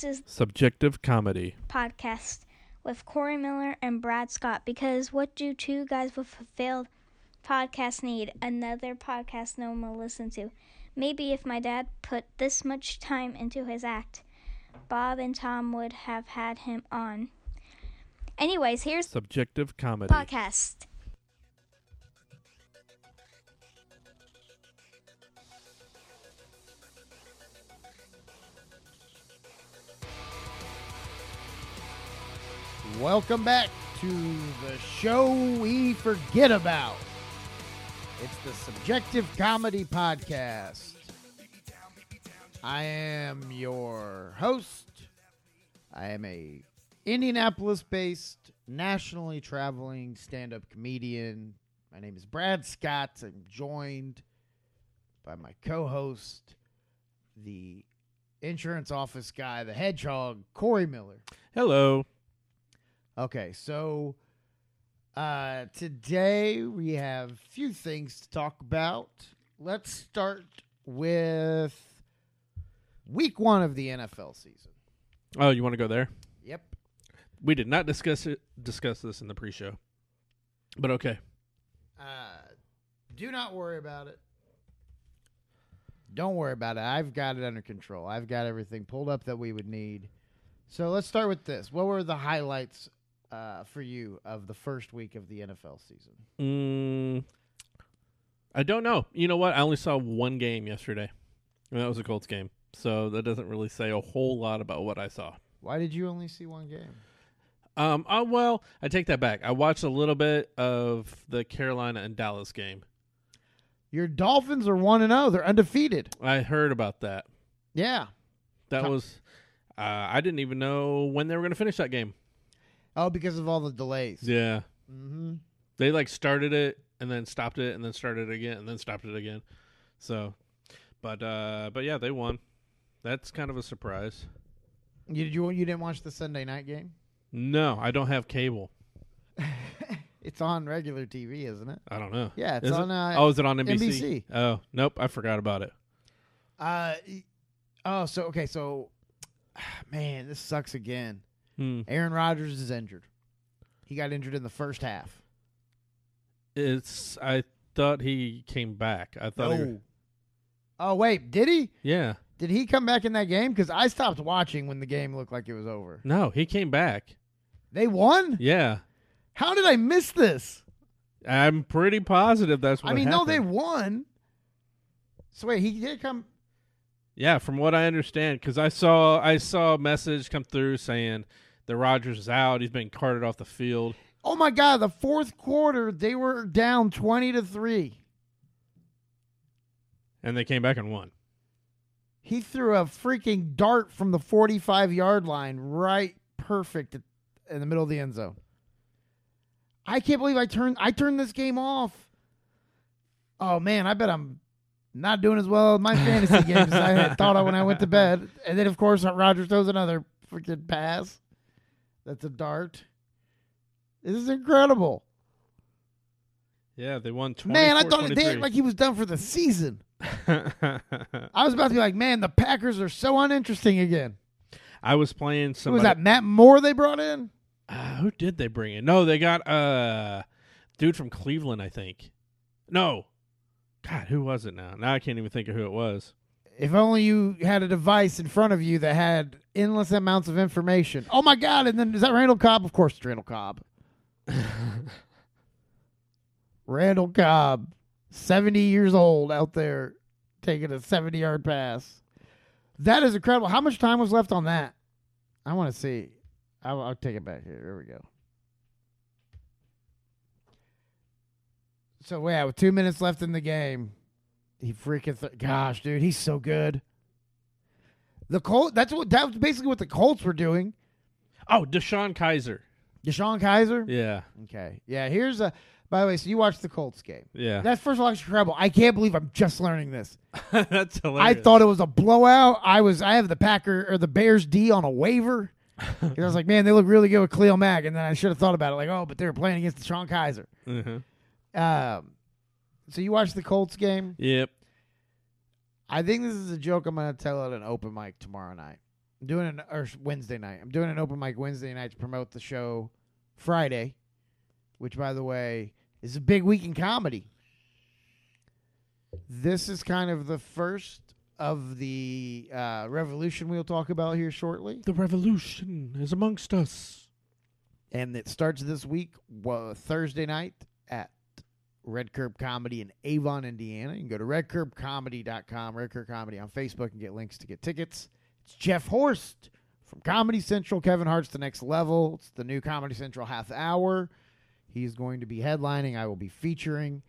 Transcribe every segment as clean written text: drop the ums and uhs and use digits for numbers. This is Subjective Comedy Podcast with Corey Miller and Brad Scott, because what do two guys with a failed podcast need? Another podcast no one will listen to. Maybe if my dad put this much time into his act, Bob and Tom would have had him on. Anyways, here's Subjective Comedy Podcast. Welcome back to the show we forget about. It's the Subjective Comedy Podcast. I am your host. I am a Indianapolis-based, nationally traveling stand-up comedian. My name is Brad Scott. I'm joined by my co-host, the insurance office guy, the hedgehog, Corey Miller. Hello. Okay, so today we have a few things to talk about. Let's start with week one of the NFL season. Oh, you want to go there? Yep. We did not discuss this in the pre-show, but okay. Do not worry about it. Don't worry about it. I've got it under control. I've got everything pulled up that we would need. So let's start with this. What were the highlights for you of the first week of the NFL season? I don't know. You know what? I only saw one game yesterday, and that was a Colts game. So that doesn't really say a whole lot about what I saw. Why did you only see one game? Well, I take that back. I watched a little bit of the Carolina and Dallas game. Your Dolphins are 1-0. They're undefeated. I heard about that. Yeah. That was... I didn't even know when they were going to finish that game. Oh, because of all the delays. Yeah. Mm-hmm. They started it and then stopped it and then started it again and then stopped it again. So, but yeah, they won. That's kind of a surprise. You didn't watch the Sunday night game? No, I don't have cable. It's on regular TV, isn't it? I don't know. Yeah, it's on. Is it on NBC? Oh, nope, I forgot about it. Man, this sucks again. Aaron Rodgers is injured. He got injured in the first half. I thought he came back. Oh, wait, did he? Yeah. Did he come back in that game? Because I stopped watching when the game looked like it was over. No, he came back. They won? Yeah. How did I miss this? I'm pretty positive that's what happened. No, they won. So, wait, he did come... Yeah, from what I understand, because I saw a message come through saying that Rodgers is out. He's been carted off the field. Oh, my God. The fourth quarter, they were down 20-3. And they came back and won. He threw a freaking dart from the 45-yard line right perfect in the middle of the end zone. I can't believe I turned this game off. Oh, man, I bet I'm... not doing as well in my fantasy games as I had thought of when I went to bed. And then, of course, Rodgers throws another freaking pass. That's a dart. This is incredible. Yeah, they won 24-23. Man, I thought they like he was done for the season. I was about to be like, man, the Packers are so uninteresting again. I was playing somebody. Was that Matt Moore they brought in? Who did they bring in? No, they got dude from Cleveland, I think. No. God, who was it now? Now I can't even think of who it was. If only you had a device in front of you that had endless amounts of information. Oh, my God. And then is that Randall Cobb? Of course it's Randall Cobb. Randall Cobb, 70 years old out there taking a 70-yard pass. That is incredible. How much time was left on that? I want to see. I'll take it back here. Here we go. So, yeah, with 2 minutes left in the game, he freaking... Gosh, dude, he's so good. The Colts... That was basically what the Colts were doing. Oh, DeShone Kizer. DeShone Kizer? Yeah. Okay. Yeah, here's a... By the way, so you watched the Colts game. Yeah. That's first of all incredible. I can't believe I'm just learning this. That's hilarious. I thought it was a blowout. I have the Bears D on a waiver. And I was like, man, they look really good with Cleo Mack. And then I should have thought about it. Like, oh, but they were playing against DeShone Kizer. Mm-hmm. So you watched the Colts game? Yep. I think this is a joke I'm going to tell at an open mic tomorrow night. I'm doing an Wednesday night. I'm doing an open mic Wednesday night to promote the show Friday, which, by the way, is a big week in comedy. This is kind of the first of the revolution we'll talk about here shortly. The revolution is amongst us. And it starts this week, Thursday night, at Red Curb Comedy in Avon, Indiana. You can go to redcurbcomedy.com, Red Curb Comedy on Facebook, and get links to get tickets. It's Jeff Horst from Comedy Central, Kevin Hart's The Next Level. It's the new Comedy Central half hour. He's going to be headlining. I will be featuring.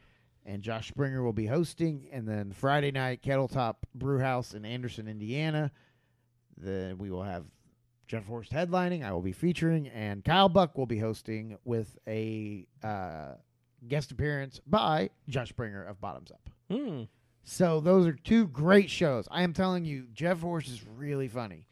And Josh Springer will be hosting. And then Friday night, Kettle Top Brew House in Anderson, Indiana. Then we will have Jeff Horst headlining. I will be featuring. And Kyle Buck will be hosting with a guest appearance by Josh Springer of Bottoms Up. Mm. So those are two great shows. I am telling you, Jeff Horst is really funny.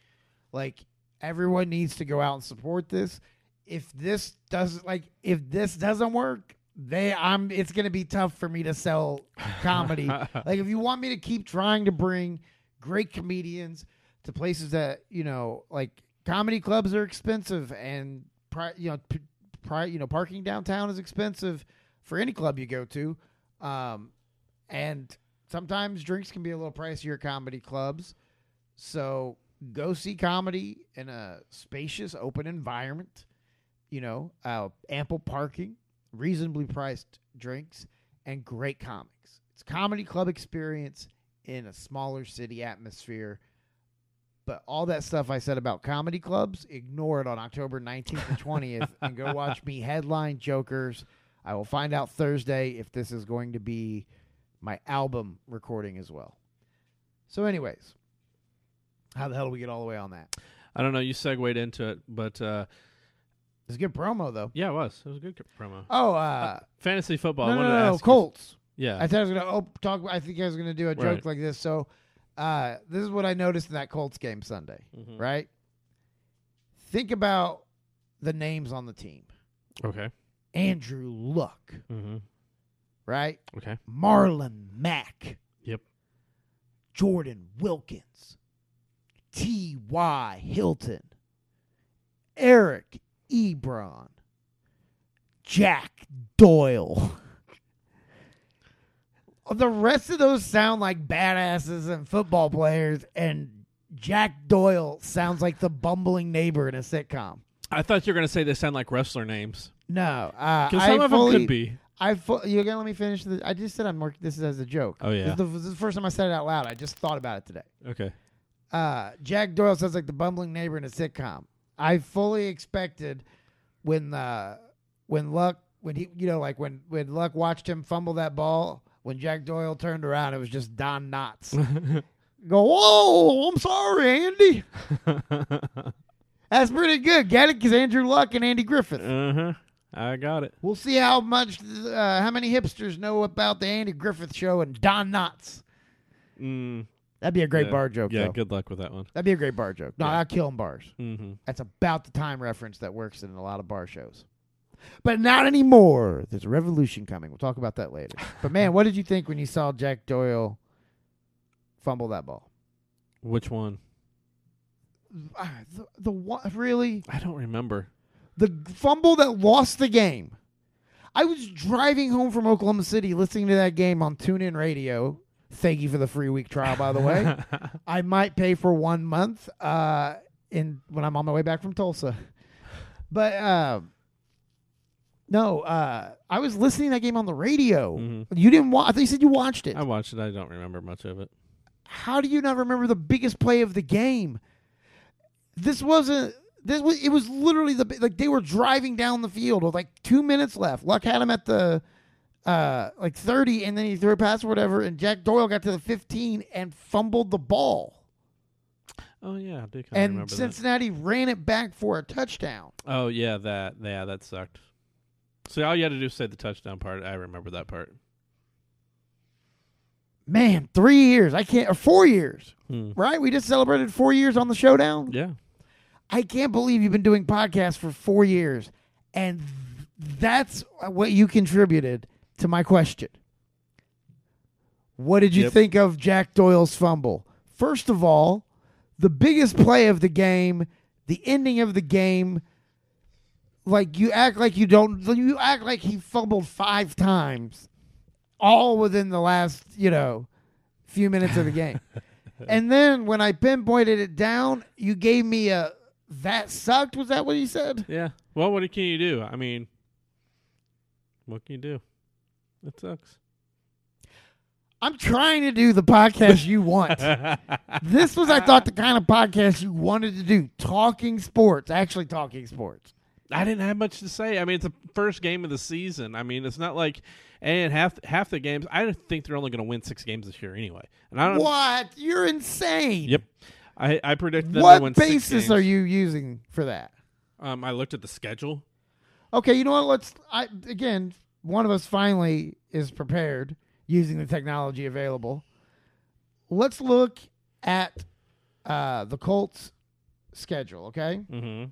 Like, everyone needs to go out and support this. If this doesn't work... It's going to be tough for me to sell comedy. Like, if you want me to keep trying to bring great comedians to places that, you know, like, comedy clubs are expensive, and parking downtown is expensive for any club you go to, and sometimes drinks can be a little pricier at comedy clubs. So go see comedy in a spacious, open environment. You know, ample parking, reasonably priced drinks, and great comics. It's a comedy club experience in a smaller city atmosphere. But all that stuff I said about comedy clubs, ignore it on October 19th and 20th, and go watch me headline Jokers. I will find out Thursday if this is going to be my album recording as well. So anyways, how the hell do we get all the way on that? I don't know. You segued into it, but... It was a good promo, though. Yeah, it was. It was a good promo. Oh, fantasy football. No, Colts. Yeah. I thought I was going to talk. I think I was going to do a joke like this. So this is what I noticed in that Colts game Sunday, right? Think about the names on the team. Okay. Andrew Luck. Mm-hmm. Right? Okay. Marlon Mack. Yep. Jordan Wilkins. T.Y. Hilton. Eric Ebron, Jack Doyle. The rest of those sound like badasses and football players, and Jack Doyle sounds like the bumbling neighbor in a sitcom. I thought you were going to say they sound like wrestler names. No, because some of them could be. You're going to let me finish this. I just said this is as a joke. Oh yeah, this is the first time I said it out loud. I just thought about it today. Okay. Jack Doyle sounds like the bumbling neighbor in a sitcom. I fully expected when Luck watched him fumble that ball, when Jack Doyle turned around, it was just Don Knotts. Go, whoa, I'm sorry, Andy. That's pretty good. Get it? Because Andrew Luck and Andy Griffith. Uh-huh. I got it. We'll see how many hipsters know about the Andy Griffith show and Don Knotts. Mm. That'd be a great bar joke, though. Yeah, good luck with that one. That'd be a great bar joke. No, I kill 'em bars. Mm-hmm. That's about the time reference that works in a lot of bar shows. But not anymore. There's a revolution coming. We'll talk about that later. But, man, what did you think when you saw Jack Doyle fumble that ball? Which one? The one, really? I don't remember. The fumble that lost the game. I was driving home from Oklahoma City listening to that game on TuneIn Radio. Thank you for the free week trial, by the way. I might pay for 1 month when I'm on my way back from Tulsa. But, I was listening to that game on the radio. Mm-hmm. You didn't watch? I thought you said you watched it. I watched it. I don't remember much of it. How do you not remember the biggest play of the game? It was literally they were driving down the field with, 2 minutes left. Luck had him at the... 30, and then he threw a pass or whatever, and Jack Doyle got to the 15 and fumbled the ball. Oh yeah, I do kind of remember that. And Cincinnati ran it back for a touchdown. Oh yeah, that sucked. So all you had to do was say the touchdown part. I remember that part. Man, 3 years. 4 years. Right? We just celebrated 4 years on the showdown. Yeah. I can't believe you've been doing podcasts for 4 years, and that's what you contributed to my question. What did you think of Jack Doyle's fumble? First of all, the biggest play of the game, the ending of the game. Like, you act like you don't, you act like he fumbled 5 times all within the last, you know, few minutes of the game. And then when I pinpointed it down, you gave me a, that sucked. Was that what you said? Yeah. Well, what can you do? I mean, what can you do? It sucks. I'm trying to do the podcast you want. This was, I thought, the kind of podcast you wanted to do. Talking sports. Actually talking sports. I didn't have much to say. I mean, it's the first game of the season. I mean, it's not like, and half the games, I think they're only going to win 6 games this year anyway. And I don't. What? You're insane. Yep. I predict them to win 6 games. What basis are you using for that? I looked at the schedule. Okay, you know what? Again, one of us finally is prepared using the technology available. Let's look at the Colts' schedule, okay? Mm-hmm.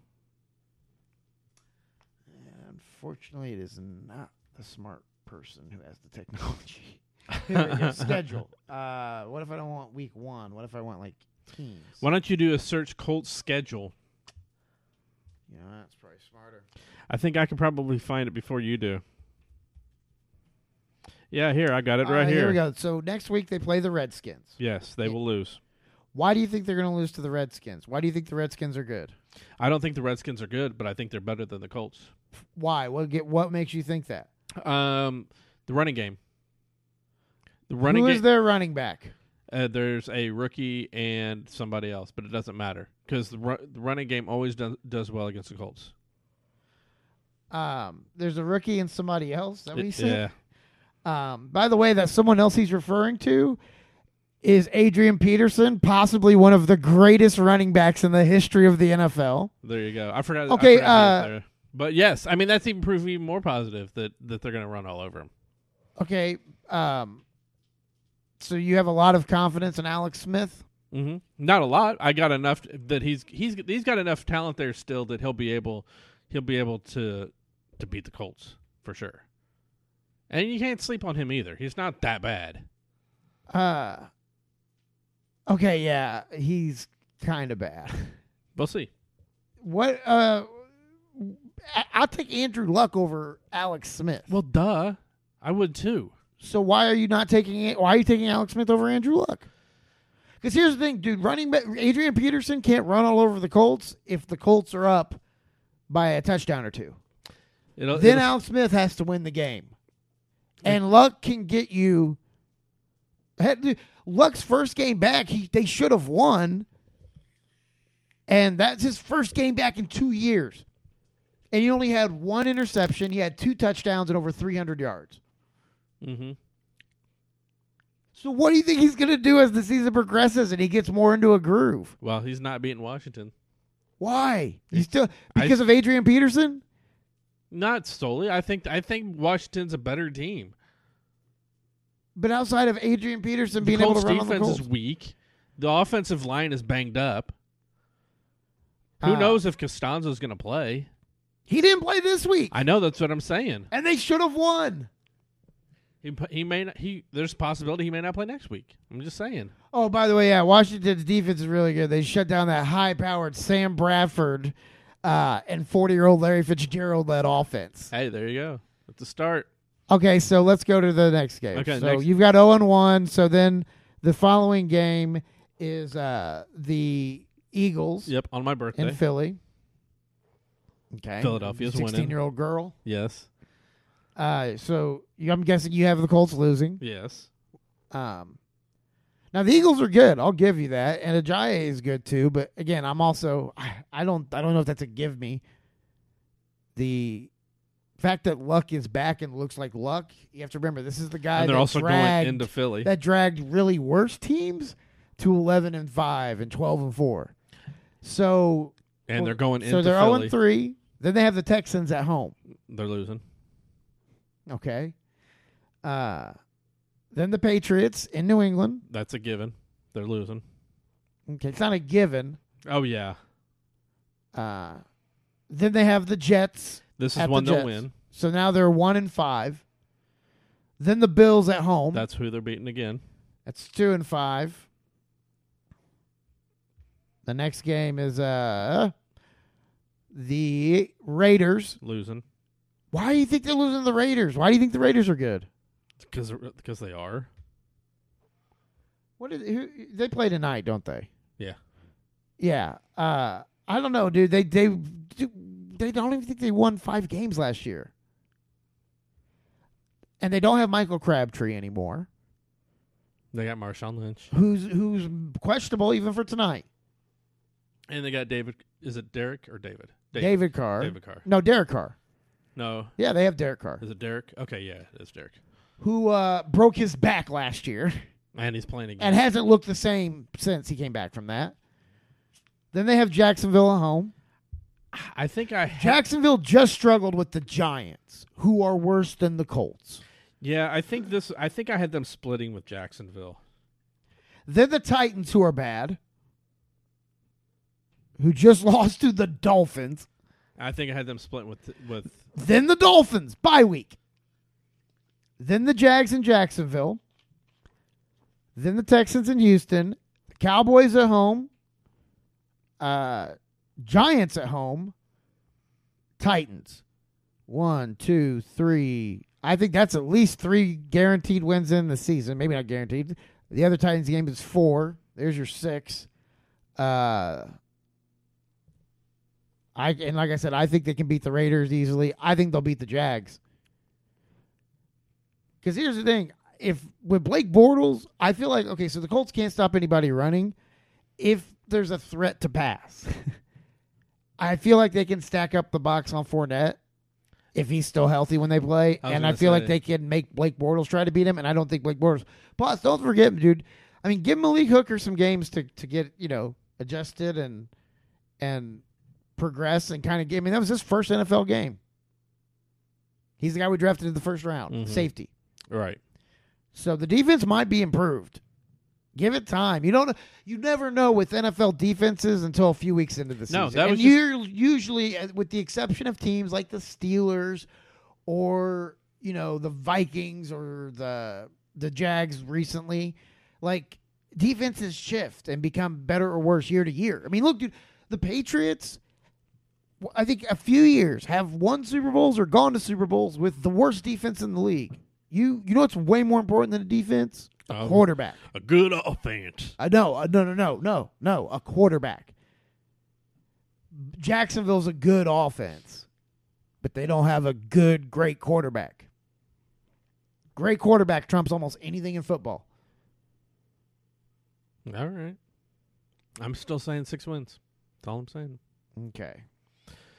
Fortunately, it is not the smart person who has the technology. Schedule. What if I don't want week 1? What if I want, like, teams? Why don't you do a search Colts schedule? Yeah, that's probably smarter. I think I can probably find it before you do. Yeah, here. I got it right here. Here we go. So, next week they play the Redskins. Yes, they will lose. Why do you think they're going to lose to the Redskins? Why do you think the Redskins are good? I don't think the Redskins are good, but I think they're better than the Colts. Why? What makes you think that? The running game. Who is their running back? There's a rookie and somebody else, but it doesn't matter because the running game always does well against the Colts. There's a rookie and somebody else. That we see. Yeah. By the way, that someone else he's referring to is Adrian Peterson, possibly one of the greatest running backs in the history of the NFL. There you go. I forgot. Okay. But yes, I mean, that's even proved even more positive that they're going to run all over him. Okay. So you have a lot of confidence in Alex Smith? Mm-hmm. Not a lot. I got enough that he's got enough talent there still that he'll be able to beat the Colts for sure. And you can't sleep on him either. He's not that bad. Okay, yeah, he's kind of bad. We'll see. What? I'll take Andrew Luck over Alex Smith. Well, duh, I would too. So why are you not taking? Why are you taking Alex Smith over Andrew Luck? Because here's the thing, dude. Running back Adrian Peterson can't run all over the Colts if the Colts are up by a touchdown or two. Then Alex Smith has to win the game, and Luck can get you. Luck's first game back, they should have won. And that's his first game back in 2 years. And he only had 1 interception. He had 2 touchdowns and over 300 yards. Mm-hmm. So what do you think he's going to do as the season progresses and he gets more into a groove? Well, he's not beating Washington. Why? He's still because of Adrian Peterson? Not solely. I think Washington's a better team. But outside of Adrian Peterson being able to run on the Colts. The defense is weak. The offensive line is banged up. Who knows if Costanzo's going to play? He didn't play this week. I know. That's what I'm saying. And they should have won. He may not. There's a possibility he may not play next week. I'm just saying. Oh, by the way, yeah, Washington's defense is really good. They shut down that high-powered Sam Bradford and 40-year-old Larry Fitzgerald-led offense. Hey, there you go. That's a start. Okay, so let's go to the next game. Okay, so you've got 0-1, so then the following game is the Eagles. Yep, on my birthday. In Philly. Okay. Philadelphia's winning. 16-year-old girl. Yes. So I'm guessing you have the Colts losing. Yes. Now, the Eagles are good. I'll give you that. And Ajayi is good, too. But, again, I'm also – I don't know if that's a give me. The – fact that Luck is back and looks like Luck, you have to remember this is the guy and they're also going into Philly that dragged really worse teams to 11-5 and 12-4. So and they're going into Philly. So they're 0-3. Then they have the Texans at home. They're losing. Okay. Then the Patriots in New England. That's a given. They're losing. Okay, it's not a given. Oh yeah. Then they have the Jets. This is one they'll win. So now they're 1-5. Then the Bills at home. That's who they're beating again. That's 2-5. The next game is the Raiders. Losing. Why do you think they're losing to the Raiders? Why do you think the Raiders are good? Because they are. What is, who, they play tonight, don't they? Yeah. Yeah. I don't know, dude. They don't even think they won 5 games last year. And they don't have Michael Crabtree anymore. They got Marshawn Lynch, who's questionable even for tonight. And they got David. Is it Derek or David? David Carr. David Carr. No, Derek Carr. No. Yeah, they have Derek Carr. Is it Derek? Okay, yeah, it's Derek. Who broke his back last year. And he's playing again. And hasn't looked the same since he came back from that. Then they have Jacksonville at home. I think Jacksonville just struggled with the Giants, who are worse than the Colts. Yeah, I think I had them splitting with Jacksonville. Then the Titans, who are bad, who just lost to the Dolphins. I think I had them splitting with. Then the Dolphins, bye week. Then the Jags in Jacksonville. Then the Texans in Houston. The Cowboys at home. Giants at home. Titans. 1, 2, 3. I think that's at least 3 guaranteed wins in the season. Maybe not guaranteed. The other Titans game is 4. There's your 6. And like I said, I think they can beat the Raiders easily. I think they'll beat the Jags. Because here's the thing. If with Blake Bortles, I feel like, okay, so the Colts can't stop anybody running. If there's a threat to pass, I feel like they can stack up the box on Fournette. If he's still healthy when they play. And I feel like they can make Blake Bortles try to beat him. And I don't think Blake Bortles. Plus, don't forget him, dude. I mean, give Malik Hooker some games to get, you know, adjusted and progress and kind of get. I mean, that was his first NFL game. He's the guy we drafted in the first round. Mm-hmm. Safety. Right. So the defense might be improved. Give it time. You never know with NFL defenses until a few weeks into the season. You're usually, with the exception of teams like the Steelers or, you know, the Vikings or the Jags recently, like defenses shift and become better or worse year to year. I mean, look, dude, the Patriots, I think a few years have won Super Bowls or gone to Super Bowls with the worst defense in the league. You know what's way more important than a defense? A quarterback. A good offense. No. A quarterback. Jacksonville's a good offense, but they don't have a great quarterback. Great quarterback trumps almost anything in football. All right. I'm still saying 6 wins. That's all I'm saying. Okay.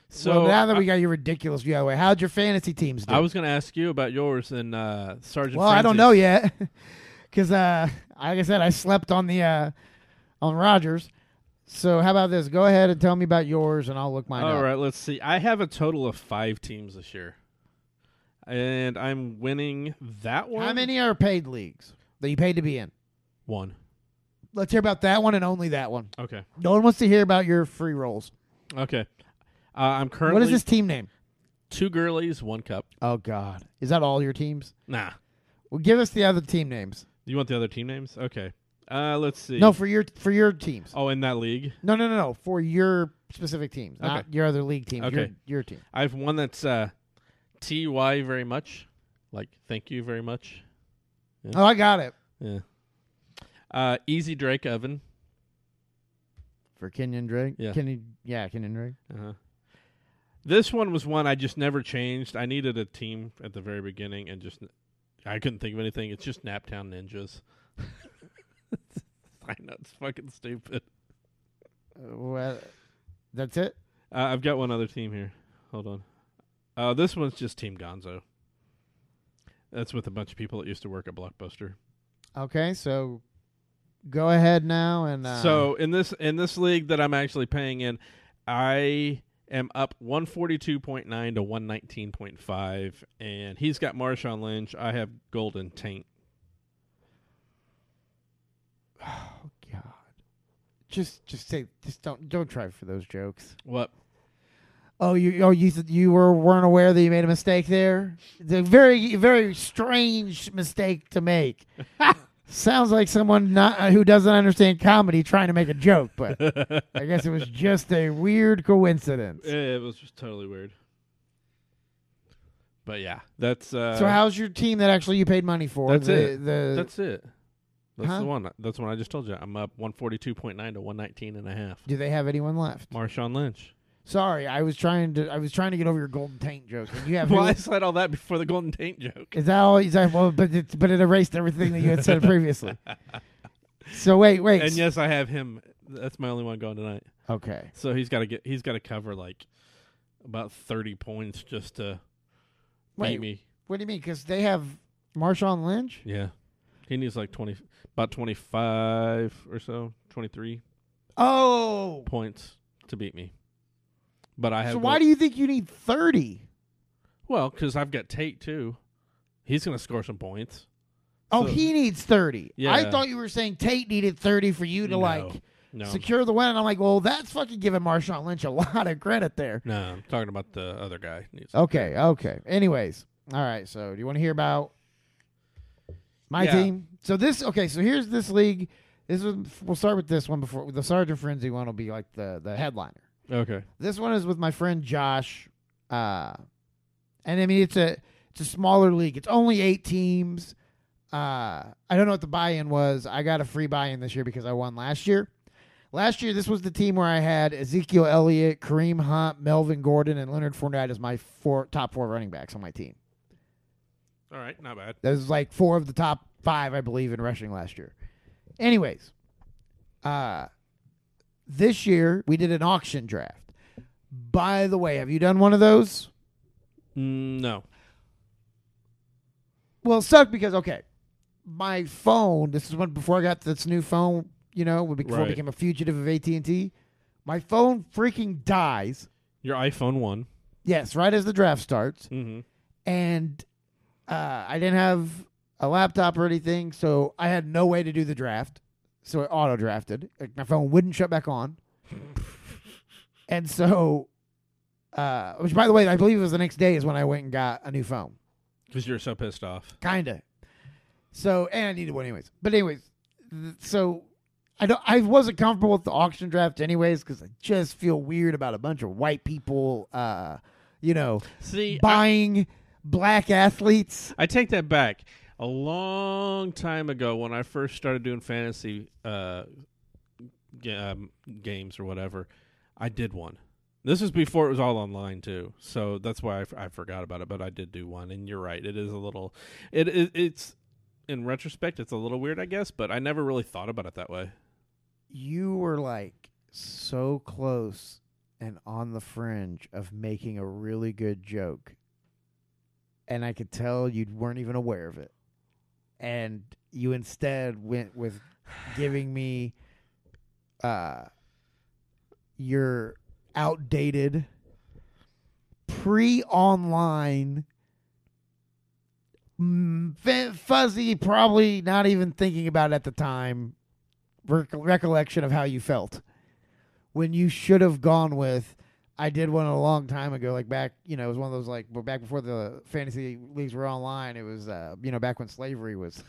So well, now that we got your ridiculous view out of the way, how'd your fantasy teams do? I was going to ask you about yours and Sergeant. Well, Francis. I don't know yet. Because, like I said, I slept on Rodgers. So how about this? Go ahead and tell me about yours, and I'll look mine up. All right, let's see. I have a total of 5 teams this year, and I'm winning that one. How many are paid leagues that you paid to be in? 1. Let's hear about that one and only that one. Okay. No one wants to hear about your free rolls. Okay. I'm currently. What is this team name? 2 Girlies, 1 Cup. Oh, God. Is that all your teams? Nah. Well, give us the other team names. You want the other team names? Okay. Let's see. No, for your teams. Oh, in that league? No. For your specific teams, not your other league teams. Okay. Your team. I have one that's TY very much, like thank you very much. Yeah. Oh, I got it. Yeah. Easy Drake Oven for Kenyon Drake. Yeah. Kenyon Drake. Uh-huh. This one was one I just never changed. I needed a team at the very beginning and just. I couldn't think of anything. It's just Naptown Ninjas. I know, it's fucking stupid. Well, that's it? I've got one other team here. Hold on. This one's just Team Gonzo. That's with a bunch of people that used to work at Blockbuster. Okay, so go ahead now. And so in this league that I'm actually paying in, I am up 142.9 to 119.5, and he's got Marshawn Lynch. I have Golden Tate. Oh God! Just don't try for those jokes. What? Oh, you weren't aware that you made a mistake there. It's a very, very strange mistake to make. Sounds like someone who doesn't understand comedy trying to make a joke, but I guess it was just a weird coincidence. It was just totally weird. But yeah, that's... So how's your team that actually you paid money for? That's it. That's the one. That's the one I just told you. I'm up 142.9 to 119.5. Do they have anyone left? Marshawn Lynch. Sorry, I was trying to get over your Golden Tate joke. You have I said all that before the Golden Tate joke. Is that all? Well, but it erased everything that you had said previously. So wait. And yes, I have him. That's my only one going tonight. Okay. So he's got to cover like about 30 points just to beat me. What do you mean? Because they have Marshawn Lynch. Yeah. He needs like 25 or so, 23 points to beat me. But I have. So why do you think you need 30? Well, because I've got Tate, too. He's going to score some points. Oh, so he needs 30. Yeah. I thought you were saying Tate needed 30 for you to, secure the win. And I'm like, well, that's fucking giving Marshawn Lynch a lot of credit there. No, I'm talking about the other guy. Okay. Anyways. All right, so do you want to hear about... My team. So here's this league. We'll start with this one before the Sergeant Frenzy one will be like the headliner. Okay. This one is with my friend Josh, and I mean it's a smaller league. It's only 8 teams. I don't know what the buy-in was. I got a free buy-in this year because I won last year. Last year, this was the team where I had Ezekiel Elliott, Kareem Hunt, Melvin Gordon, and Leonard Fournette as my top four running backs on my team. All right, not bad. That was like 4 of the top 5, I believe, in rushing last year. Anyways, this year we did an auction draft. By the way, have you done one of those? No. Well, it sucked because, my phone, this is when before I got this new phone, before I became a fugitive of AT&T, my phone freaking dies. Your iPhone 1. Yes, right as the draft starts. Mm-hmm. And... I didn't have a laptop or anything, so I had no way to do the draft. So it auto-drafted. Like, my phone wouldn't shut back on. And so, which, by the way, I believe it was the next day is when I went and got a new phone. Because you were so pissed off. Kind of. So, and I needed one anyways. But anyways, so I wasn't comfortable with the auction draft anyways because I just feel weird about a bunch of white people, buying... Black athletes. I take that back. A long time ago when I first started doing fantasy games or whatever, I did one. This was before it was all online too, so that's why I forgot about it, but I did do one, and you're right. It is a little... It's in retrospect, it's a little weird, I guess, but I never really thought about it that way. You were like so close and on the fringe of making a really good joke. And I could tell you weren't even aware of it. And you instead went with giving me your outdated, pre-online, fuzzy, probably not even thinking about at the time, recollection of how you felt. When you should have gone with... I did one a long time ago, like back, it was one of those, back before the fantasy leagues were online. It was, back when slavery was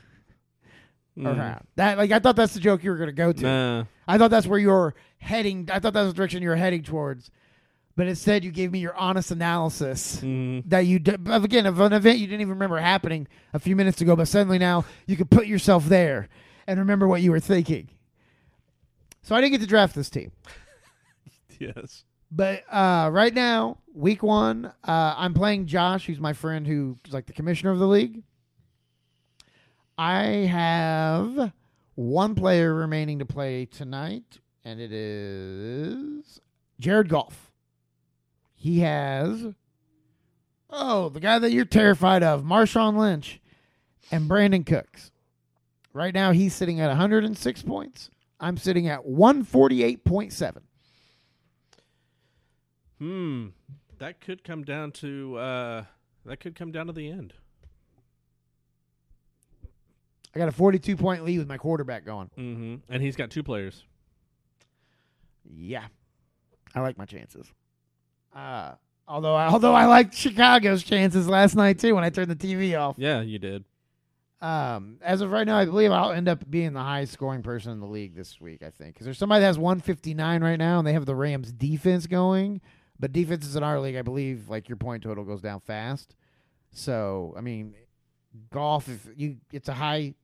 around. That, I thought that's the joke you were going to go to. Nah. I thought that's where you were heading. I thought that was the direction you were heading towards. But instead, you gave me your honest analysis that you did, again, of an event you didn't even remember happening a few minutes ago. But suddenly now you could put yourself there and remember what you were thinking. So I didn't get to draft this team. Yes. But right now, week one, I'm playing Josh, who's my friend who's like the commissioner of the league. I have one player remaining to play tonight, and it is Jared Goff. He has, the guy that you're terrified of, Marshawn Lynch and Brandon Cooks. Right now, he's sitting at 106 points. I'm sitting at 148.7. That could come down to the end. I got a 42-point lead with my quarterback going. Mm-hmm. And he's got 2 players. Yeah. I like my chances. Although I liked Chicago's chances last night too when I turned the TV off. Yeah, you did. As of right now, I believe I'll end up being the highest scoring person in the league this week, I think. Because there's somebody that has 159 right now, and they have the Rams defense going. But defenses in our league, I believe, like, your point total goes down fast. So, I mean, golf, if you, it's a high,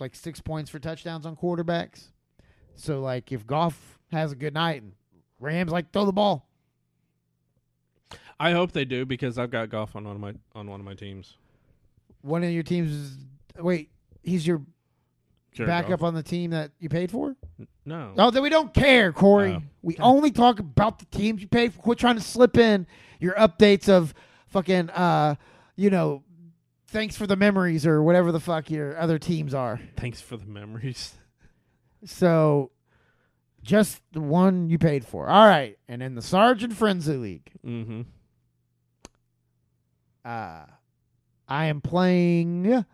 like, 6 points for touchdowns on quarterbacks. So, like, if Goff has a good night and Rams, like, throw the ball. I hope they do, because I've got Goff on one of my teams. One of your teams is... Wait, he's your backup on the team that you paid for? No. Oh, then we don't care, Corey. No. We only talk about the teams you paid for. Quit trying to slip in your updates of fucking, thanks for the memories or whatever the fuck your other teams are. Thanks for the memories. So, just the one you paid for. All right. And in the Sergeant Frenzy League, I am playing...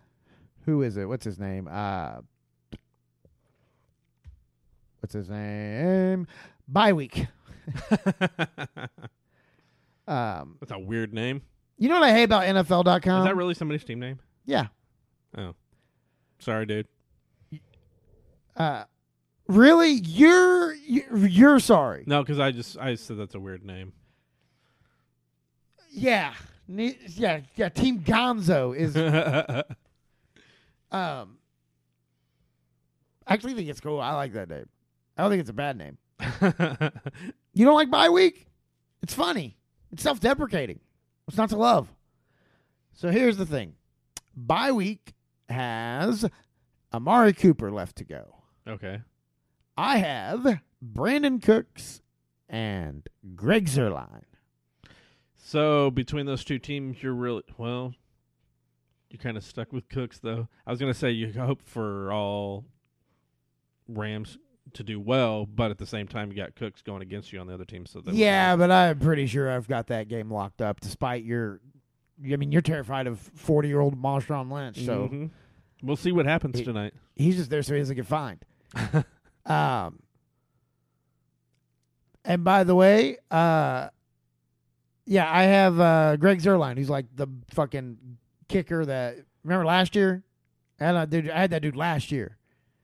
Who is it? What's his name? Bye week. That's a weird name. You know what I hate about NFL.com? Is that really somebody's team name? Yeah. Oh. Sorry, dude. Really? You're sorry. No, because I said that's a weird name. Yeah. Team Gonzo is... I actually think it's cool. I like that name. I don't think it's a bad name. You don't like bye week? It's funny. It's self-deprecating. It's not to love. So here's the thing. Bye week has Amari Cooper left to go. Okay. I have Brandon Cooks and Greg Zuerlein. So between those two teams, you're really, well... You're kind of stuck with Cooks, though. I was going to say you hope for all Rams to do well, but at the same time, you got Cooks going against you on the other team. So yeah, but I'm pretty sure I've got that game locked up, despite you're terrified of 40-year-old Marshawn Lynch. So we'll see what happens tonight. He's just there so he doesn't get fined. And by the way, I have Greg Zuerlein, who's like the fucking... kicker that, remember last year? I had that dude last year.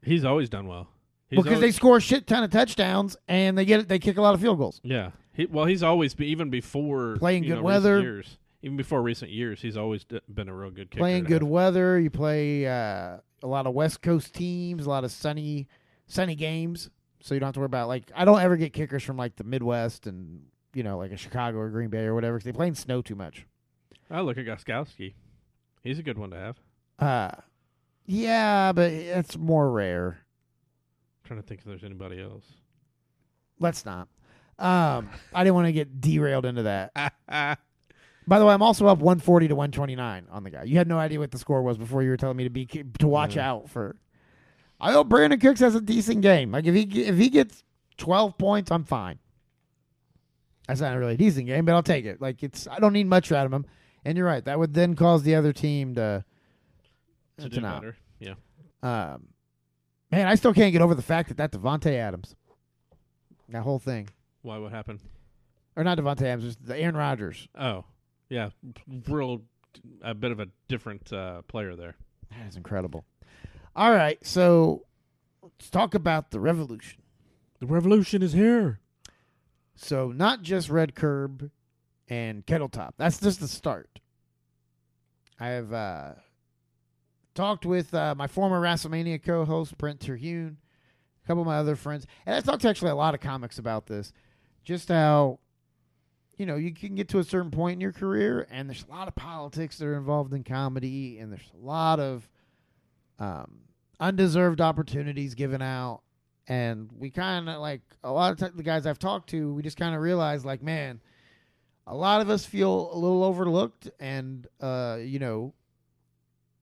He's always done well. Because they score a shit ton of touchdowns and they kick a lot of field goals. Yeah. He's always been, even before playing good weather. Even before recent years, he's always been a real good kicker. Playing good weather, you play a lot of West Coast teams, a lot of sunny games, so you don't have to worry about, like, I don't ever get kickers from like the Midwest and like a Chicago or Green Bay or whatever because they play in snow too much. Oh, look at Gostkowski. He's a good one to have. Yeah, but it's more rare. I'm trying to think if there's anybody else. Let's not. I didn't want to get derailed into that. By the way, I'm also up 140 to 129 on the guy. You had no idea what the score was before you were telling me to watch out for. I hope Brandon Cooks has a decent game. Like if he gets 12 points, I'm fine. That's not a really decent game, but I'll take it. Like I don't need much out of him. And you're right. That would then cause the other team to do not. Better. Yeah. Man, I still can't get over the fact that Devontae Adams, that whole thing. Why? What happened? Or not Devontae Adams, just the Aaron Rodgers. Oh, yeah. Real, a bit of a different player there. That is incredible. All right, so let's talk about the revolution. The revolution is here. So not just Red Curb and Kettle Top. That's just the start. I have talked with my former WrestleMania co-host, Brent Terhune, a couple of my other friends, and I talked to actually a lot of comics about this, just how, you can get to a certain point in your career, and there's a lot of politics that are involved in comedy, and there's a lot of undeserved opportunities given out, and we kind of, like, a lot of the guys I've talked to, we just kind of realized, like, man, a lot of us feel a little overlooked and,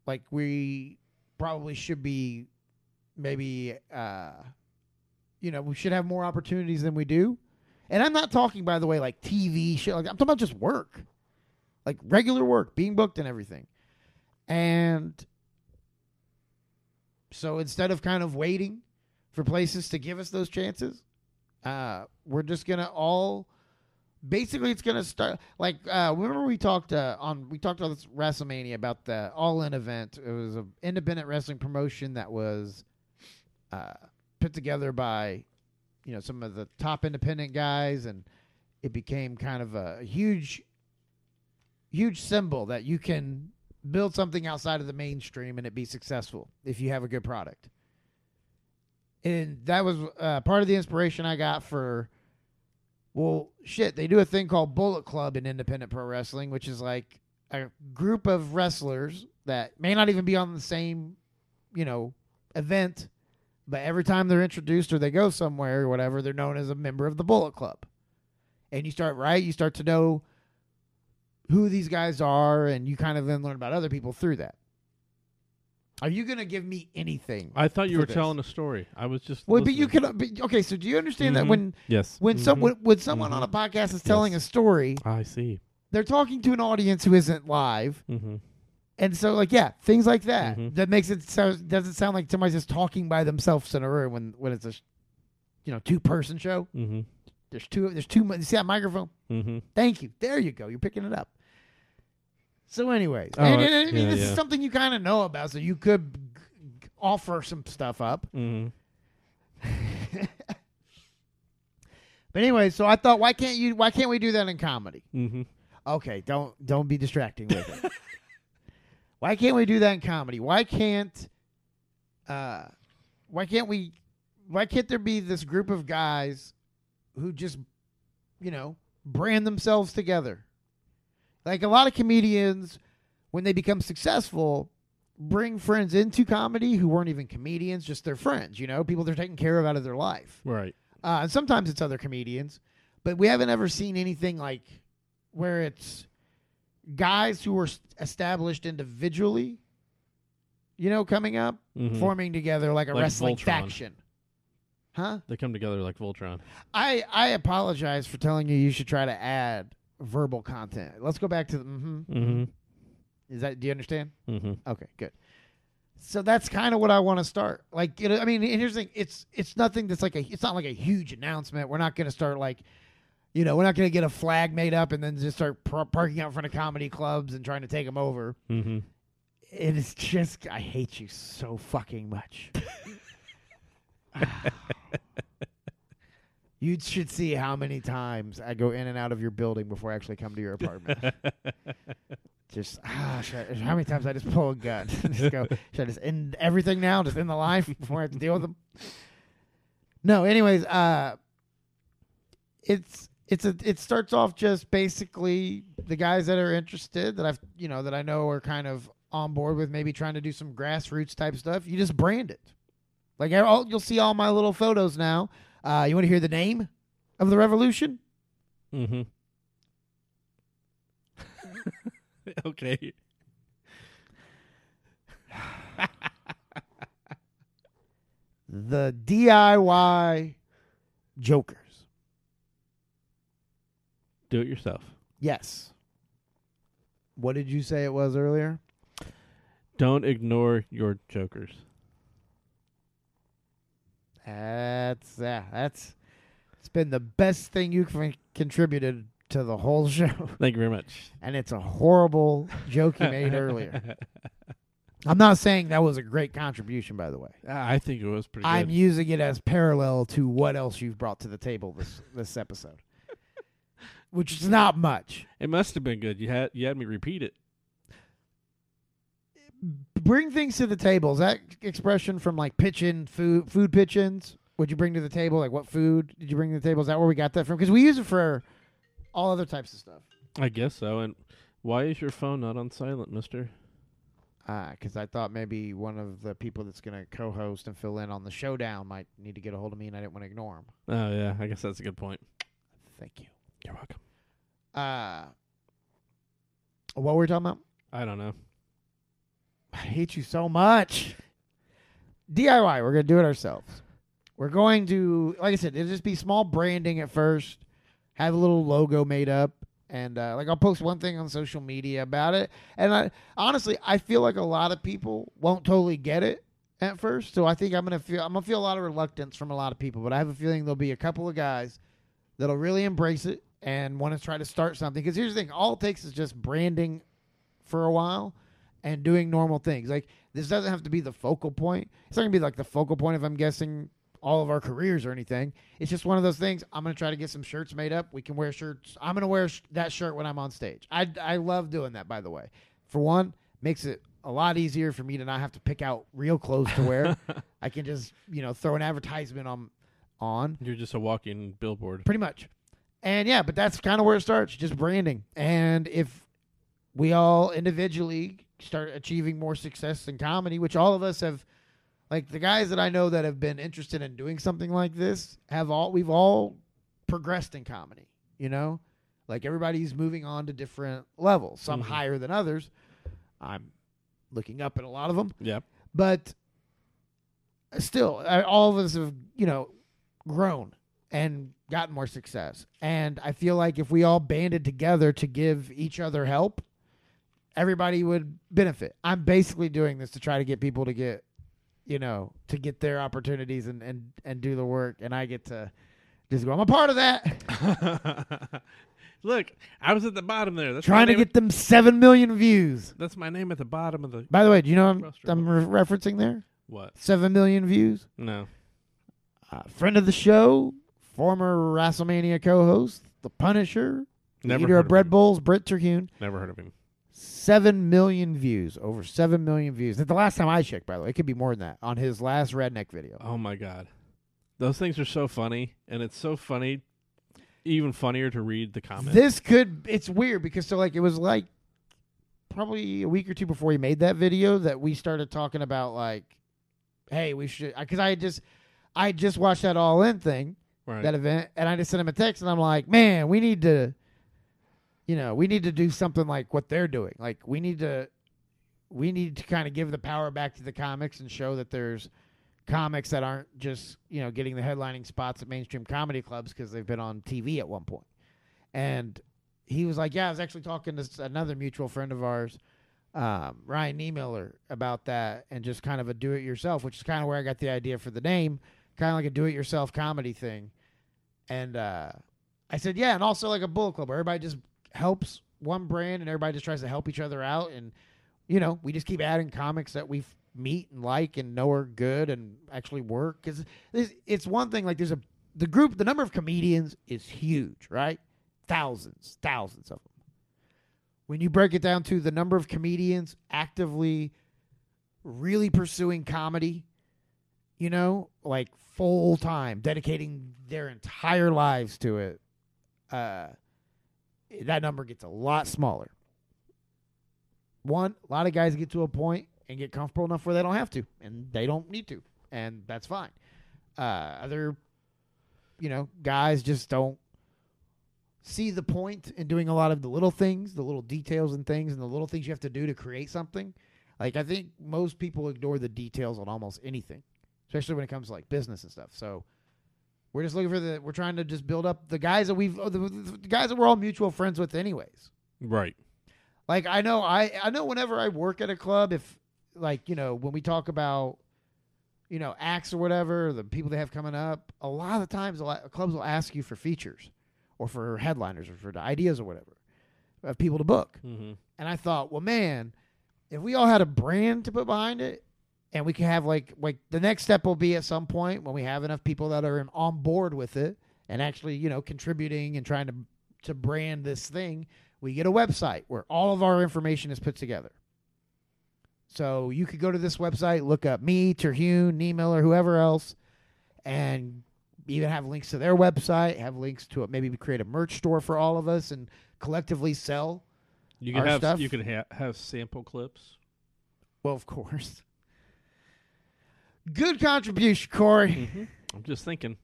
like we probably should be maybe, we should have more opportunities than we do. And I'm not talking, by the way, like TV shit. Like, I'm talking about just work, like regular work, being booked and everything. And so instead of kind of waiting for places to give us those chances, we're just going to all Basically, it's gonna start like remember we talked on this WrestleMania about the All In event. It was an independent wrestling promotion that was put together by some of the top independent guys, and it became kind of a huge symbol that you can build something outside of the mainstream and it be successful if you have a good product. And that was part of the inspiration I got for. Well, shit, they do a thing called Bullet Club in independent pro wrestling, which is like a group of wrestlers that may not even be on the same, event, but every time they're introduced or they go somewhere or whatever, they're known as a member of the Bullet Club. And you start to know who these guys are, and you kind of then learn about other people through that. Are you going to give me anything? I thought you were telling a story. I was just listening. Okay, so do you understand that when someone on a podcast is telling a story, I see. They're talking to an audience who isn't live. Mm-hmm. And so things like that. Mm-hmm. That makes it so doesn't sound like somebody's just talking by themselves in a room when it's a two-person show. Mm-hmm. There's two you see that microphone? Mm-hmm. Thank you. There you go. You're picking it up. So anyways, this is something you kind of know about, so you could offer some stuff up. Mm-hmm. But anyway, so I thought, why can't we do that in comedy? Mm-hmm. Okay, don't be distracting with it. Why can't we do that in comedy? Why can't there be this group of guys who just, brand themselves together? Like a lot of comedians, when they become successful, bring friends into comedy who weren't even comedians, just their friends, people they're taking care of out of their life. Right. And sometimes it's other comedians, but we haven't ever seen anything like where it's guys who were established individually, coming up, mm-hmm. forming together like a wrestling Voltron. Faction. Huh? They come together like Voltron. I apologize for telling you should try to add verbal content. Let's go back to the mm-hmm. Is that, do you understand? Mm-hmm. Okay, good. So that's kind of what I want to start. Like, and here's the thing, it's nothing that's like it's not like a huge announcement. We're not going to start like, we're not going to get a flag made up and then just start parking out in front of comedy clubs and trying to take them over. Mm-hmm. It is just, I hate you so fucking much. You should see how many times I go in and out of your building before I actually come to your apartment. How many times I just pull a gun. Just go, should I just end everything now? Just end the life before I have to deal with them? No, anyways, it starts off just basically the guys that are interested that I've, that I know are kind of on board with maybe trying to do some grassroots type stuff. You just brand it. Like you'll see all my little photos now. You want to hear the name of the revolution? Mm-hmm. Okay. The DIY Jokers. Do it yourself. Yes. What did you say it was earlier? Don't ignore your jokers. It's been the best thing you've contributed to the whole show. Thank you very much. And it's a horrible joke you made earlier. I'm not saying that was a great contribution, by the way. I think it was pretty good. I'm using it as parallel to what else you've brought to the table this episode, which is not much. It must have been good. You had me repeat it. Bring things to the table. Is that expression from like pitching food pitch-ins? Would you bring to the table? Like what food did you bring to the table? Is that where we got that from? Because we use it for all other types of stuff. I guess so. And why is your phone not on silent, mister? Because I thought maybe one of the people that's going to co-host and fill in on the showdown might need to get a hold of me, and I didn't want to ignore him. Oh, yeah. I guess that's a good point. Thank you. You're welcome. What were we talking about? I don't know. I hate you so much. DIY, we're going to do it ourselves. We're going to, like I said, it'll just be small branding at first, have a little logo made up, and I'll post one thing on social media about it. And I feel like a lot of people won't totally get it at first, so I think I'm going to feel a lot of reluctance from a lot of people, but I have a feeling there'll be a couple of guys that'll really embrace it and want to try to start something. Because here's the thing. All it takes is just branding for a while and doing normal things. Like, this doesn't have to be the focal point. It's not going to be like the focal point if I'm guessing all of our careers or anything. It's just one of those things. I'm going to try to get some shirts made up. We can wear shirts. I'm going to wear that shirt when I'm on stage. I love doing that, by the way. For one, makes it a lot easier for me to not have to pick out real clothes to wear. I can just, throw an advertisement on. You're just a walking billboard. Pretty much. And yeah, but that's kind of where it starts, just branding. And if we all individually start achieving more success in comedy, which all of us have, like the guys that I know that have been interested in doing something like this, we've all progressed in comedy, like everybody's moving on to different levels, some mm-hmm. higher than others. I'm looking up at a lot of them. Yeah. But still, all of us have, grown and gotten more success. And I feel like if we all banded together to give each other help, everybody would benefit. I'm basically doing this to try to get people to get, to get their opportunities and do the work. And I get to just go, I'm a part of that. Look, I was at the bottom there. That's trying to get them 7 million views. That's my name at the bottom of the... By the way, do you know what I'm referencing there? What? 7 million views? No. Friend of the show, former WrestleMania co-host, The Punisher, never eater of bread bowls, Britt Terhune. Never heard of him. 7 million views. Over 7 million views. The last time I checked, by the way. It could be more than that. On his last Redneck video. Oh, my God. Those things are so funny, and it's so funny... Even funnier to read the comments. It's weird because it was probably a week or two before we made that video that we started talking about hey, we should, because I just watched that All In thing, right. That event, and I just sent him a text and I'm like, man, we need to, do something like what they're doing. Like we need to kind of give the power back to the comics and show that there's comics that aren't just getting the headlining spots at mainstream comedy clubs because they've been on TV at one point. And he was like, "Yeah, I was actually talking to another mutual friend of ours, Ryan Niemiller, about that, and just kind of a do-it-yourself, which is kind of where I got the idea for the name, kind of like a do-it-yourself comedy thing." And I said, "Yeah, and also like a Bullet Club where everybody just helps one brand and everybody just tries to help each other out, and we just keep adding comics that we've." Meet and and know are good and actually work, because it's one thing, like the number of comedians is huge, right? Thousands of them. When you break it down to the number of comedians actively really pursuing comedy, full time, dedicating their entire lives to it, that number gets a lot smaller. One, a lot of guys get to a point and get comfortable enough where they don't have to, and they don't need to, and that's fine. Other, guys just don't see the point in doing a lot of the little things, the little details and things, and the little things you have to do to create something. Like, I think most people ignore the details on almost anything, especially when it comes to, business and stuff. So we're just looking for we're trying to just build up the guys that the guys that we're all mutual friends with anyways. Right. I know whenever I work at a club, if, when we talk about, acts or whatever, the people they have coming up, a lot of the times clubs will ask you for features or for headliners or for ideas or whatever of people to book. Mm-hmm. And I thought, well, man, if we all had a brand to put behind it, and we can have like the next step will be at some point when we have enough people that are on board with it and actually, contributing and trying to brand this thing, we get a website where all of our information is put together. So you could go to this website, look up me, Terhune, Niemiller, whoever else, and even have links to their website, have links to it. Maybe we create a merch store for all of us and collectively sell our stuff. You can have sample clips. Well, of course. Good contribution, Corey. Mm-hmm. I'm just thinking.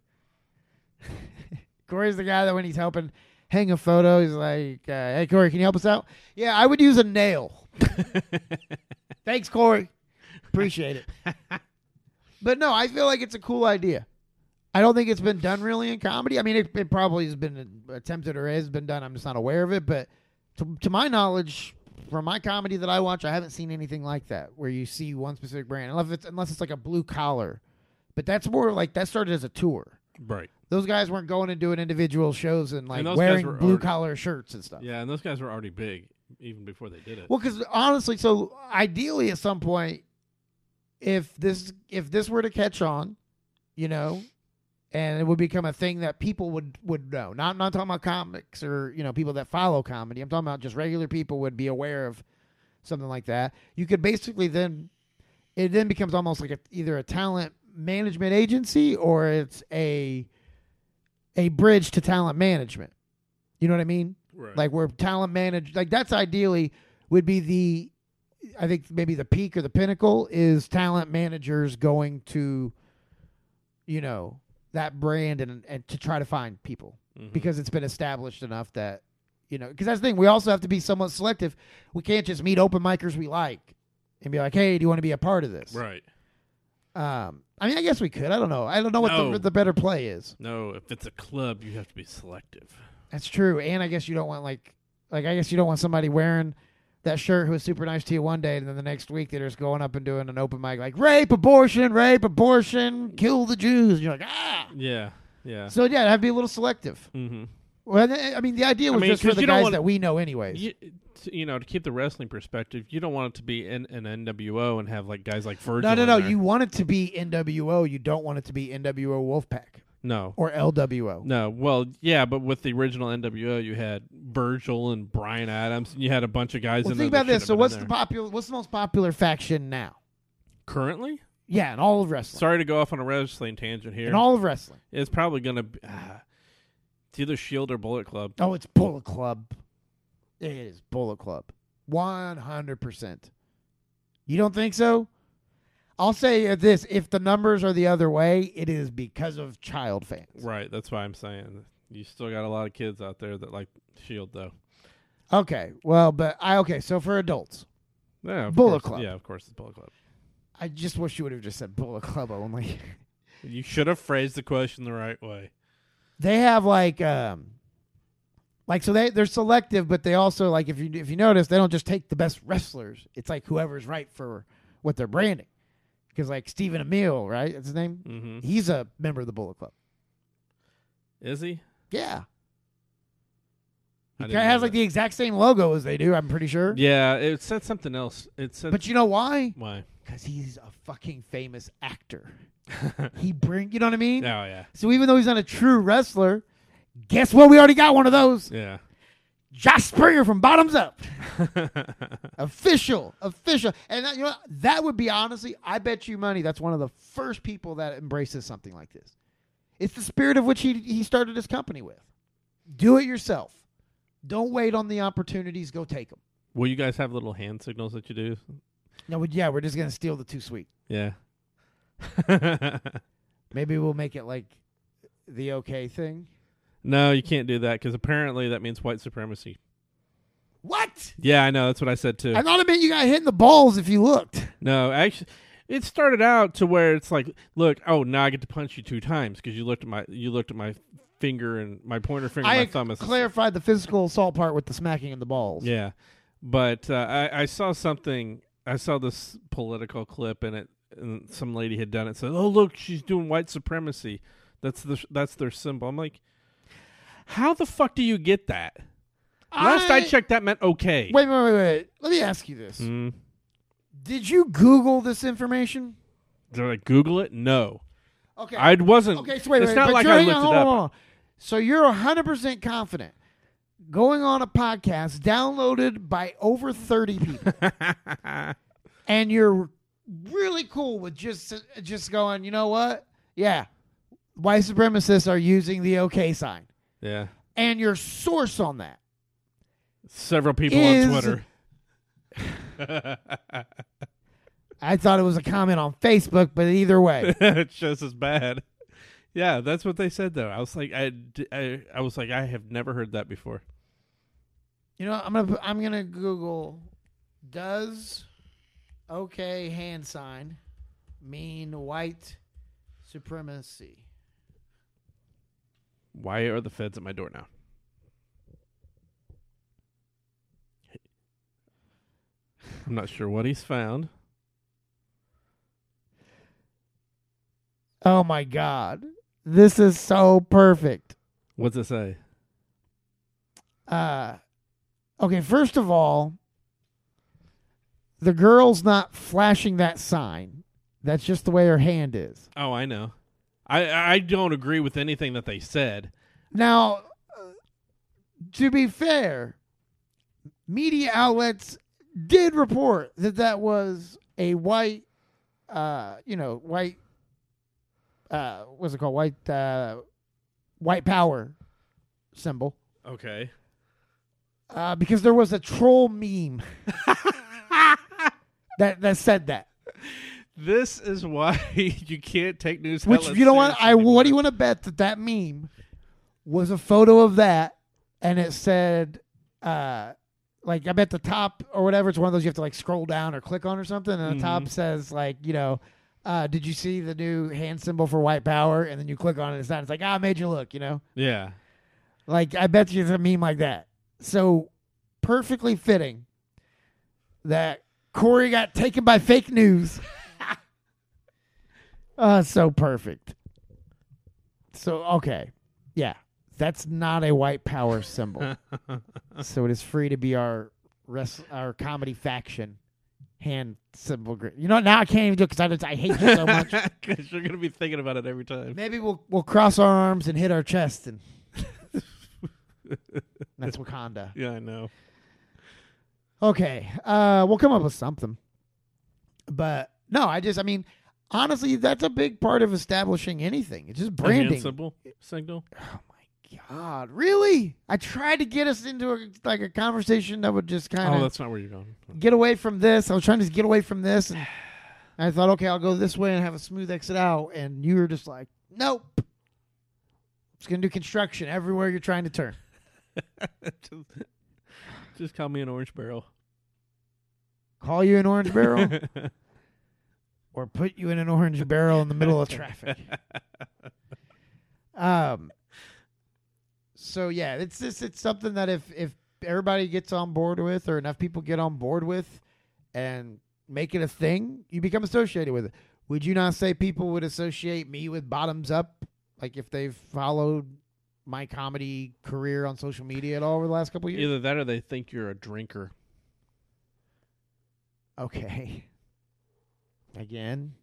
Corey's the guy that when he's helping hang a photo, he's like, "Hey, Corey, can you help us out?" "Yeah, I would use a nail." "Thanks, Corey. Appreciate it." But no, I feel like it's a cool idea. I don't think it's been done really in comedy. I mean, it probably has been attempted or has been done. I'm just not aware of it. But to my knowledge, from my comedy that I watch, I haven't seen anything like that where you see one specific brand, unless it's like a blue collar. But that's more like that started as a tour. Right. Those guys weren't going and doing individual shows and like wearing blue-collar shirts and stuff. Yeah, and those guys were already big even before they did it. Well, because honestly, so ideally at some point, if this were to catch on, you know, and it would become a thing that people would know. Now, I'm not talking about comics or, you know, people that follow comedy. I'm talking about just regular people would be aware of something like that. You could basically then, it then becomes almost like either a talent management agency or it's a bridge to talent management. You know what I mean? Right. Like we're talent managed, like that's ideally would be the, I think maybe the peak or the pinnacle is talent managers going to, you know, that brand and to try to find people because it's been established enough that, you know, because that's the thing. We also have to be somewhat selective. We can't just meet open micers we like and be like, hey, do you want to be a part of this? Right. I mean, I guess we could. I don't know. I don't know what the better play is. No, if it's a club, you have to be selective. That's true. And I guess you don't want like somebody wearing that shirt who was super nice to you one day, and then the next week they're just going up and doing an open mic like rape, abortion, kill the Jews. And you're like, ah. Yeah. So yeah, that'd be a little selective. Mm-hmm. Well, I mean, the idea was just for the guys that we know anyways. You know, to keep the wrestling perspective, you don't want it to be an NWO and have like guys like Virgil. No. You want it to be NWO. You don't want it to be NWO Wolfpack. No. Or LWO. No. Well, yeah, but with the original NWO, you had Virgil and Bryan Adams, and you had a bunch of guys in there. Well, think about this. So what's the most popular faction now? Currently? Yeah, in all of wrestling. Sorry to go off on a wrestling tangent here. In all of wrestling. It's probably going to be... it's either Shield or Bullet Club. Oh, it's Bullet Club. It is Bullet Club. 100%. You don't think so? I'll say this. If the numbers are the other way, it is because of child fans. Right. That's why I'm saying. You still got a lot of kids out there that like Shield, though. Okay. Well, but so for adults. Yeah, Bullet Club. Yeah, of course it's Bullet Club. I just wish you would have just said Bullet Club only. You should have phrased the question the right way. They have like so they're selective, but they also like if you notice they don't just take the best wrestlers. It's like whoever's right for what they're branding, because like Stephen Amell, right? That's his name. Mm-hmm. He's a member of the Bullet Club. Is he? Yeah. He has like the exact same logo as they do. I'm pretty sure. Yeah, it said something else. It said, but you know why? Why? Because he's a fucking famous actor. You know what I mean? Oh, yeah. So even though he's not a true wrestler, guess what? We already got one of those. Yeah. Josh Springer from Bottoms Up. Official. And that, you know, that would be honestly, I bet you money, that's one of the first people that embraces something like this. It's the spirit of which he started his company with. Do it yourself. Don't wait on the opportunities. Go take them. Will you guys have little hand signals that you do? No, we're just going to steal the too sweet. Yeah. Maybe we'll make it like the okay thing. No, you can't do that because apparently that means white supremacy. What? Yeah, I know. That's what I said too. I thought it meant you got hit in the balls if you looked. No, actually, it started out to where it's like, look, oh, now I get to punch you 2 times because you looked at my finger and my pointer finger and my thumb. I clarified the physical assault part with the smacking in the balls. Yeah, but I saw something. I saw this political clip and some lady had done it. Said, "Oh, look, she's doing white supremacy. That's their symbol." I'm like, "How the fuck do you get that?" Last I checked, that meant okay. Wait. Let me ask you this: did you Google this information? Did I Google it? No. Okay, I wasn't. Okay, so wait. It's not like I looked it up. So you're 100% confident going on a podcast downloaded by over 30 people, and you're really cool with just going, you know what? Yeah. White supremacists are using the okay sign. Yeah. And your source on that. Several people on Twitter. I thought it was a comment on Facebook, but either way. It's just as bad. Yeah, that's what they said, though. I was like, I have never heard that before. You know, I'm gonna Google, does... okay, hand sign mean white supremacy. Why are the feds at my door now? I'm not sure what he's found. Oh my God. This is so perfect. What's it say? Okay, first of all, the girl's not flashing that sign. That's just the way her hand is. Oh, I know. I don't agree with anything that they said. Now, to be fair, media outlets did report that that was a white, what's it called? White power symbol. Okay. Because there was a troll meme that said that. This is why you can't take news. Which, you know what? What do you want to bet that meme was a photo of that, and it said, I bet the top or whatever. It's one of those you have to like scroll down or click on or something, and the top says did you see the new hand symbol for white power? And then you click on it, and it's like, I made you look, you know? Yeah. Like, I bet you it's a meme like that. So perfectly fitting that Corey got taken by fake news. So perfect. So, okay. Yeah. That's not a white power symbol. So it is free to be our comedy faction hand symbol. You know, now I can't even do it because I hate you so much. Because you're going to be thinking about it every time. Maybe we'll cross our arms and hit our chest. And that's Wakanda. Yeah, I know. Okay. We'll come up with something. But, no, honestly, that's a big part of establishing anything. It's just branding. Hand signal. Oh my God! Really? I tried to get us into a conversation that would just kind of. Oh, that's not where you're going. Get away from this. I was trying to get away from this, and I thought, okay, I'll go this way and have a smooth exit out. And you were just like, nope. It's gonna do construction everywhere you're trying to turn. just call me an orange barrel. Call you an orange barrel. Or put you in an orange barrel in the middle of traffic. So yeah, it's something that if everybody gets on board with, or enough people get on board with, and make it a thing, you become associated with it. Would you not say people would associate me with Bottoms Up, like if they've followed my comedy career on social media at all over the last couple of years? Either that, or they think you're a drinker. Okay. Again,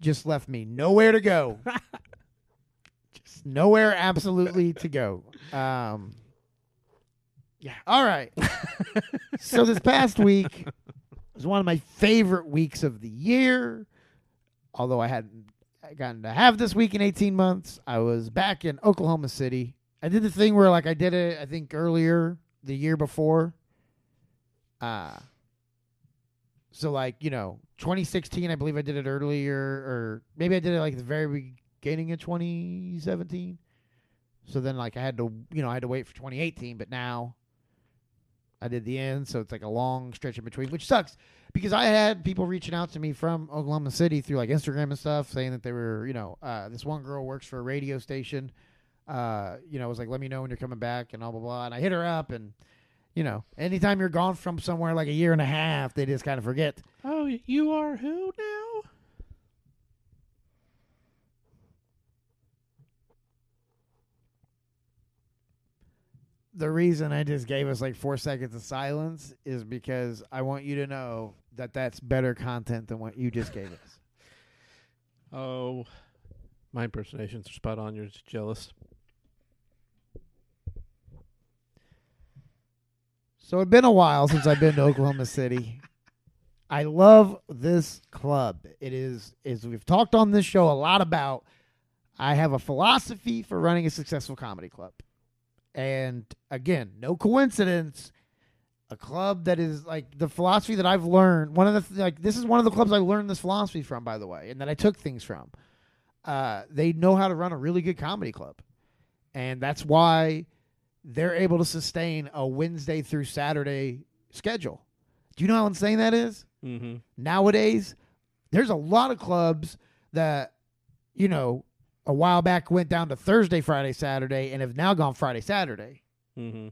just left me nowhere to go. Just nowhere absolutely to go. Yeah. All right. So this past week was one of my favorite weeks of the year. Although I hadn't gotten to have this week in 18 months, I was back in Oklahoma City. I did the thing where I did it, I think, earlier the year before. So 2016, I believe I did it earlier, or maybe I did it at the very beginning of 2017. So then I had to wait for 2018, but now I did the end. So it's a long stretch in between, which sucks because I had people reaching out to me from Oklahoma City through Instagram and stuff saying that they were, this one girl works for a radio station. Was like, let me know when you're coming back and blah, blah, blah. And I hit her up and, anytime you're gone from somewhere a year and a half, they just kind of forget. Oh, you are who now? The reason I just gave us 4 seconds of silence is because I want you to know that that's better content than what you just gave us. Oh, my impersonations are spot on. You're just jealous. So it's been a while since I've been to Oklahoma City. I love this club. It is, as we've talked on this show a lot about, I have a philosophy for running a successful comedy club. And again, no coincidence, a club that is the philosophy that I've learned. This is one of the clubs I learned this philosophy from, by the way, and that I took things from. They know how to run a really good comedy club. And that's why they're able to sustain a Wednesday through Saturday schedule. Do you know how insane that is? Mm-hmm. Nowadays, there's a lot of clubs that, a while back went down to Thursday, Friday, Saturday, and have now gone Friday, Saturday. Mm-hmm.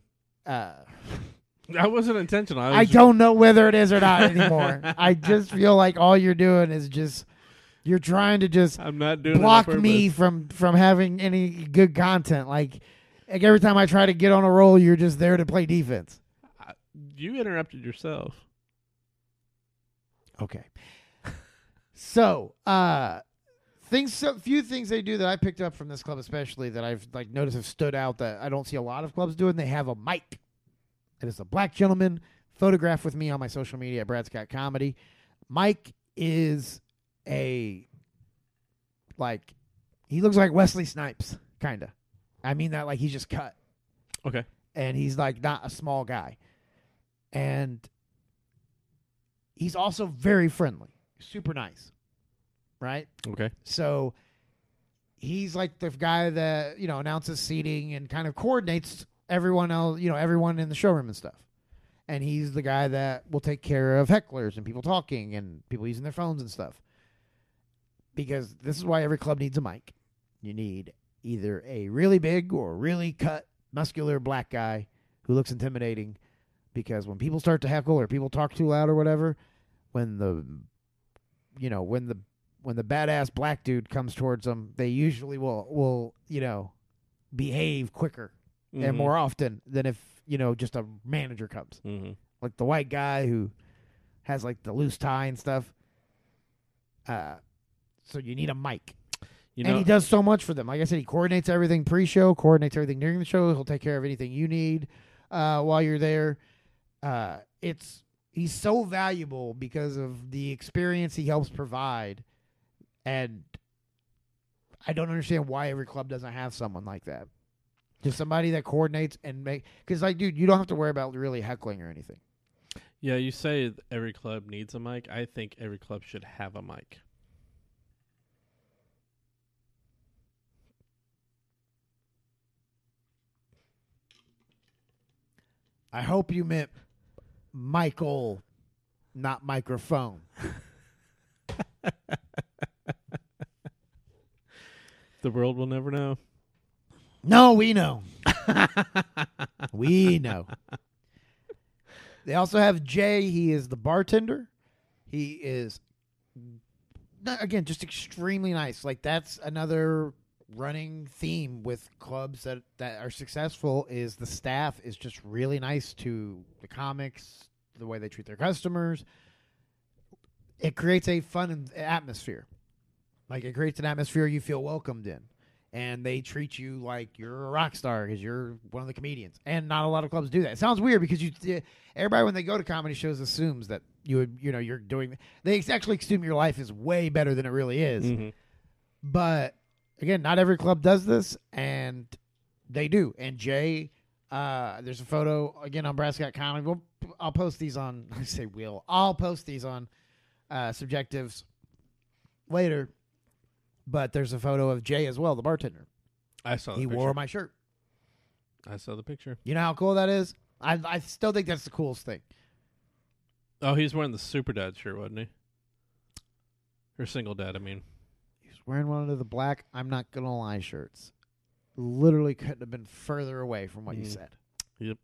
That wasn't intentional. I don't know whether it is or not anymore. I just feel all you're doing is just You're trying to just I'm not doing block me from having any good content. Like every time I try to get on a roll, you're just there to play defense. You interrupted yourself. Okay. So, few things they do that I picked up from this club, especially that I've noticed have stood out that I don't see a lot of clubs doing. They have a mic. It is a black gentleman photographed with me on my social media at Brad Scott Comedy. Mike is he looks like Wesley Snipes, kind of. I mean that he's just cut. Okay. And he's not a small guy. And he's also very friendly, super nice, right? Okay. So he's the guy that, announces seating and kind of coordinates everyone else, everyone in the showroom and stuff. And he's the guy that will take care of hecklers and people talking and people using their phones and stuff. Because this is why every club needs a mic. You need either a really big or really cut, muscular black guy who looks intimidating, because when people start to heckle or people talk too loud or whatever, when the badass black dude comes towards them, they usually will behave quicker mm-hmm. and more often than if just a manager comes. Mm-hmm. Like the white guy who has the loose tie and stuff. So you need a mic. And he does so much for them. Like I said, he coordinates everything pre-show, coordinates everything during the show. He'll take care of anything you need while you're there. He's so valuable because of the experience he helps provide. And I don't understand why every club doesn't have someone like that. Just somebody that coordinates and because dude, you don't have to worry about really heckling or anything. Yeah, you say every club needs a mic. I think every club should have a mic. I hope you meant Michael, not microphone. The world will never know. No, we know. We know. They also have Jay. He is the bartender. He is, again, just extremely nice. That's another running theme with clubs that are successful is the staff is just really nice to the comics, the way they treat their customers. It creates a fun atmosphere. It creates an atmosphere you feel welcomed in. And they treat you like you're a rock star because you're one of the comedians. And not a lot of clubs do that. It sounds weird because everybody, when they go to comedy shows, assumes that you're doing... They actually assume your life is way better than it really is. Mm-hmm. But... Again, not every club does this, and they do. And Jay, there's a photo, again, on Brad Scott Comedy. I'll post these on, I'll post these on Subjectives later, but there's a photo of Jay as well, the bartender. I saw the picture. He wore my shirt. I saw the picture. You know how cool that is? I still think that's the coolest thing. Oh, he's wearing the Super Dad shirt, wasn't he? Or Single Dad, I mean. Wearing one of the black, I'm not going to lie, shirts. Literally couldn't have been further away from what you said. Yep.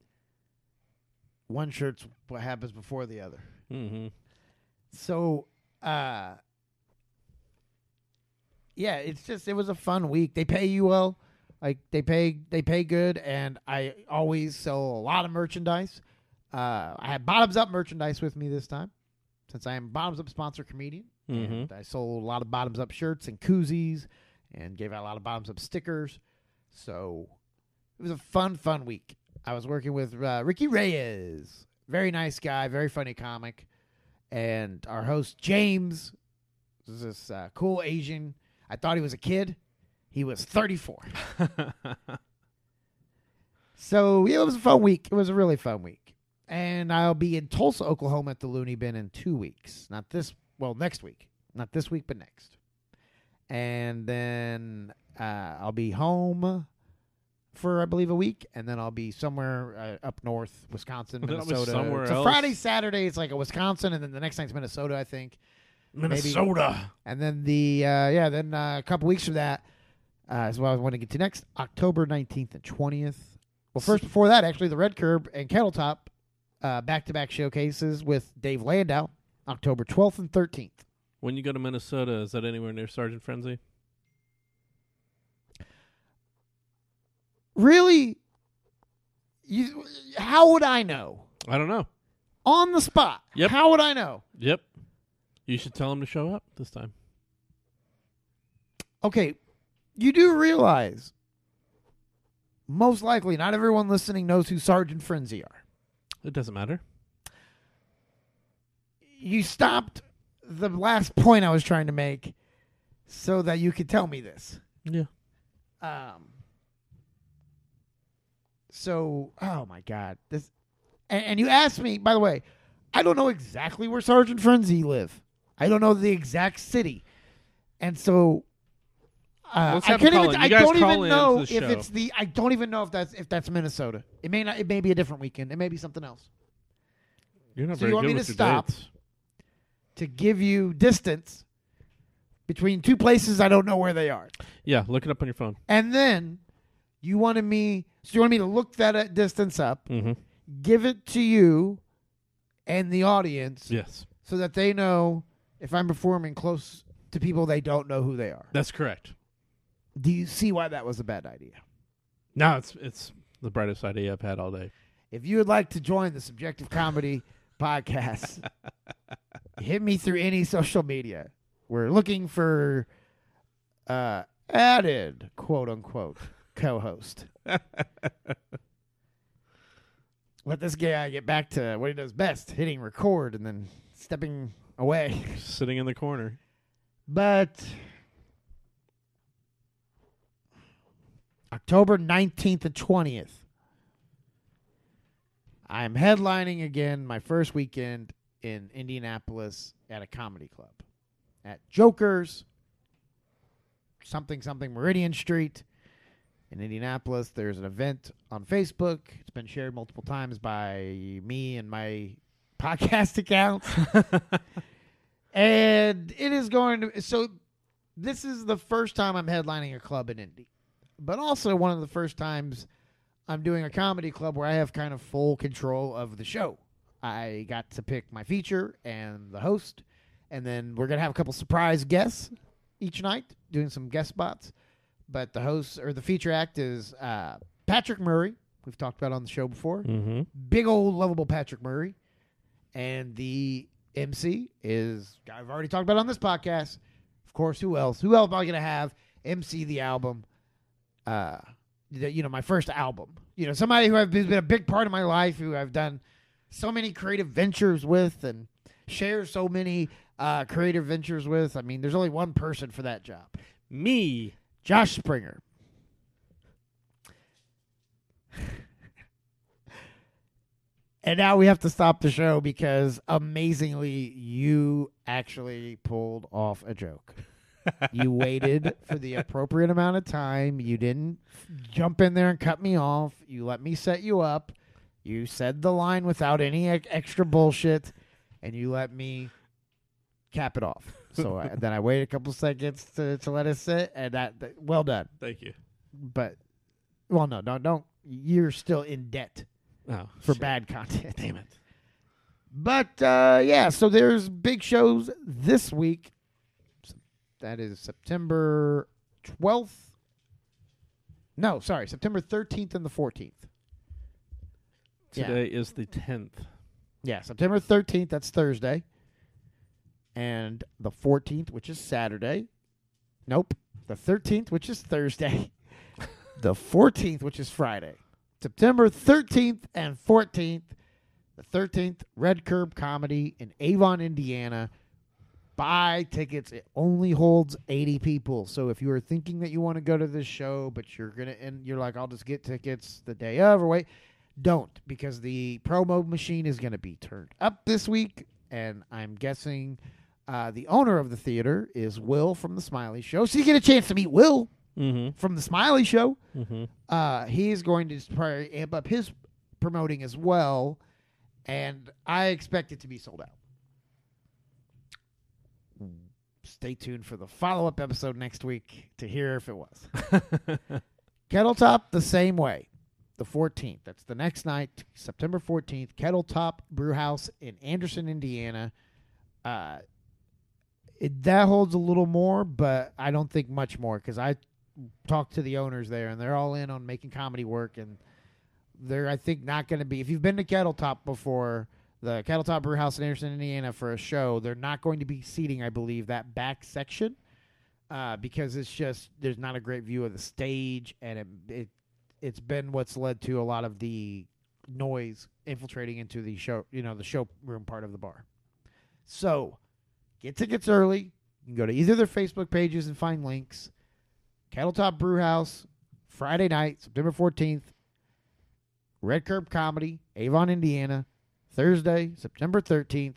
One shirt's what happens before the other. Mm-hmm. So, it was a fun week. They pay you well. They pay good, and I always sell a lot of merchandise. I had Bottoms Up merchandise with me this time, since I am Bottoms Up sponsor comedian. Mm-hmm. I sold a lot of Bottoms Up shirts and koozies and gave out a lot of Bottoms Up stickers. So it was a fun week. I was working with Ricky Reyes. Very nice guy, very funny comic. And our host, James, was this cool Asian. I thought he was a kid. He was 34. So it was a fun week. It was a really fun week. And I'll be in Tulsa, Oklahoma at the Looney Bin in 2 weeks. Next week. Not this week, but next. And then I'll be home for, I believe, a week. And then I'll be somewhere up north, Wisconsin, Minnesota. Somewhere else. Friday, Saturday, it's a Wisconsin. And then the next night's Minnesota, I think. Minnesota. Maybe. And then a couple weeks from that is what I want to get to next. October 19th and 20th. Well, first before that, actually, the Red Curb and Kettle Top back-to-back showcases with Dave Landau. October 12th and 13th. When you go to Minnesota, is that anywhere near Sergeant Frenzy? Really? How would I know? I don't know. On the spot. Yep. How would I know? Yep. You should tell him to show up this time. Okay. You do realize most likely not everyone listening knows who Sergeant Frenzy are. It doesn't matter. You stopped the last point I was trying to make so that you could tell me this. Yeah. So, oh my God. This, and you asked me, by the way, I don't know exactly where Sergeant Frenzy live. I don't know the exact city. And so I don't even know if that's Minnesota. It may be a different weekend. It may be something else. You're not so very you want good me with to stop dates. To give you distance between two places I don't know where they are. Yeah, look it up on your phone. And then you wanted me to look that distance up, mm-hmm. give it to you and the audience, yes, so that they know if I'm performing close to people they don't know who they are. That's correct. Do you see why that was a bad idea? No, it's the brightest idea I've had all day. If you would like to join the Subjective Comedy Podcast, hit me through any social media. We're looking for added, quote-unquote, co-host. Let this guy get back to what he does best, hitting record and then stepping away. Sitting in the corner. But October 19th and 20th, I'm headlining again my first weekend in Indianapolis at a comedy club at Joker's, something Meridian Street in Indianapolis. There's an event on Facebook. It's been shared multiple times by me and my podcast accounts. And it is so this is the first time I'm headlining a club in Indy, but also one of the first times I'm doing a comedy club where I have kind of full control of the show. I got to pick my feature and the host, and then we're going to have a couple surprise guests each night, doing some guest spots. But the host or the feature act is Patrick Murray, we've talked about on the show before. Mm-hmm. Big old lovable Patrick Murray. And the MC is a guy I've already talked about on this podcast. Of course, who else? Who else am I going to have MC the album? My first album. Somebody who has been a big part of my life, who I've done so many creative ventures with and share so many creative ventures with. I mean, there's only one person for that job. Me. Josh Springer. And now we have to stop the show because, amazingly, you actually pulled off a joke. You waited for the appropriate amount of time. You didn't jump in there and cut me off. You let me set you up. You said the line without any extra bullshit, and you let me cap it off. So then I waited a couple seconds to let it sit, and well done. Thank you. But, well, no, don't. You're still in debt for bad content. Damn it. But, so there's big shows this week. That is September 12th. No, sorry, September 13th and the 14th. Today is the 10th. Yeah, September 13th, that's Thursday. And the 14th, which is Saturday. Nope. The 13th, which is Thursday. The 14th, which is Friday. September 13th and 14th. The 13th, Red Curb Comedy in Avon, Indiana. Buy tickets. It only holds 80 people. So if you are thinking that you want to go to this show, but you're like, I'll just get tickets the day of, or wait, don't, because the promo machine is going to be turned up this week. And I'm guessing the owner of the theater is Will from The Smiley Show. So you get a chance to meet Will mm-hmm. from The Smiley Show. Mm-hmm. He is going to probably amp up his promoting as well. And I expect it to be sold out. Stay tuned for the follow-up episode next week to hear if it was. Kettle Top, the same way. The 14th. That's the next night, September 14th. Kettle Top Brew House in Anderson, Indiana. That holds a little more, but I don't think much more, because I talked to the owners there, and they're all in on making comedy work, and they're, I think, not going to be. If you've been to Kettle Top before, the Kettle Top Brew House in Anderson, Indiana, for a show, they're not going to be seating, I believe, that back section, because it's just, there's not a great view of the stage, and it's been what's led to a lot of the noise infiltrating into the show, you know, the showroom part of the bar. So get tickets early. You can go to either of their Facebook pages and find links. Kettle Top Brew House, Friday night, September 14th. Red Curb Comedy, Avon, Indiana, Thursday, September 13th,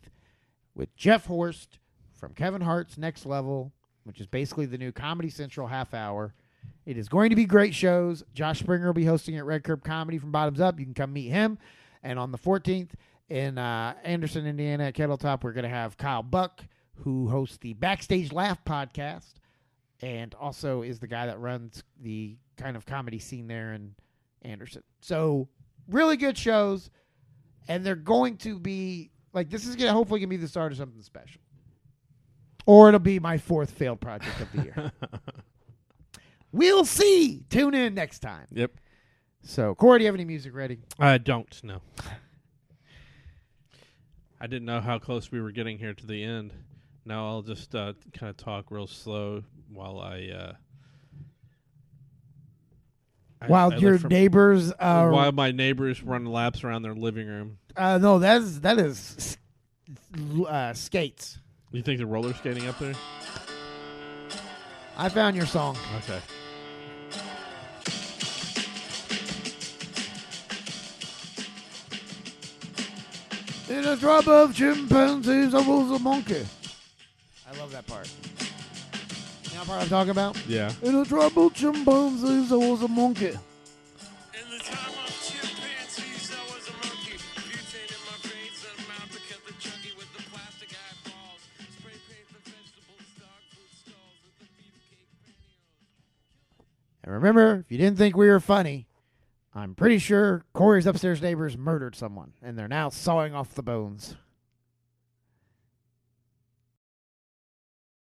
with Jeff Horst from Kevin Hart's Next Level, which is basically the new Comedy Central half hour. It is going to be great shows. Josh Springer will be hosting at Red Curb Comedy from Bottoms Up. You can come meet him. And on the 14th in Anderson, Indiana at Kettle Top, we're going to have Kyle Buck, who hosts the Backstage Laugh podcast and also is the guy that runs the kind of comedy scene there in Anderson. So really good shows. And they're going to be, like, this is going to hopefully be the start of something special. Or it'll be my fourth failed project of the year. We'll see. Tune in next time. Yep. So, Corey, do you have any music ready? I don't, no. I didn't know how close we were getting here to the end. Now I'll just kind of talk real slow while while my neighbors run laps around their living room. No, that is skates. You think they're roller skating up there? I found your song. Okay. In a drop of chimpanzees, I was a monkey. I love that part. You know what part I'm talking about? Yeah. In a drop of chimpanzees, I was a monkey. In the time of chimpanzees, I was a monkey. Butane in my brains and mouth to cut the junkie with the plastic eyeballs. Spray paint the vegetables, dog food stalls with the beefcake pantyhose. And remember, if you didn't think we were funny, I'm pretty sure Corey's upstairs neighbors murdered someone, and they're now sawing off the bones.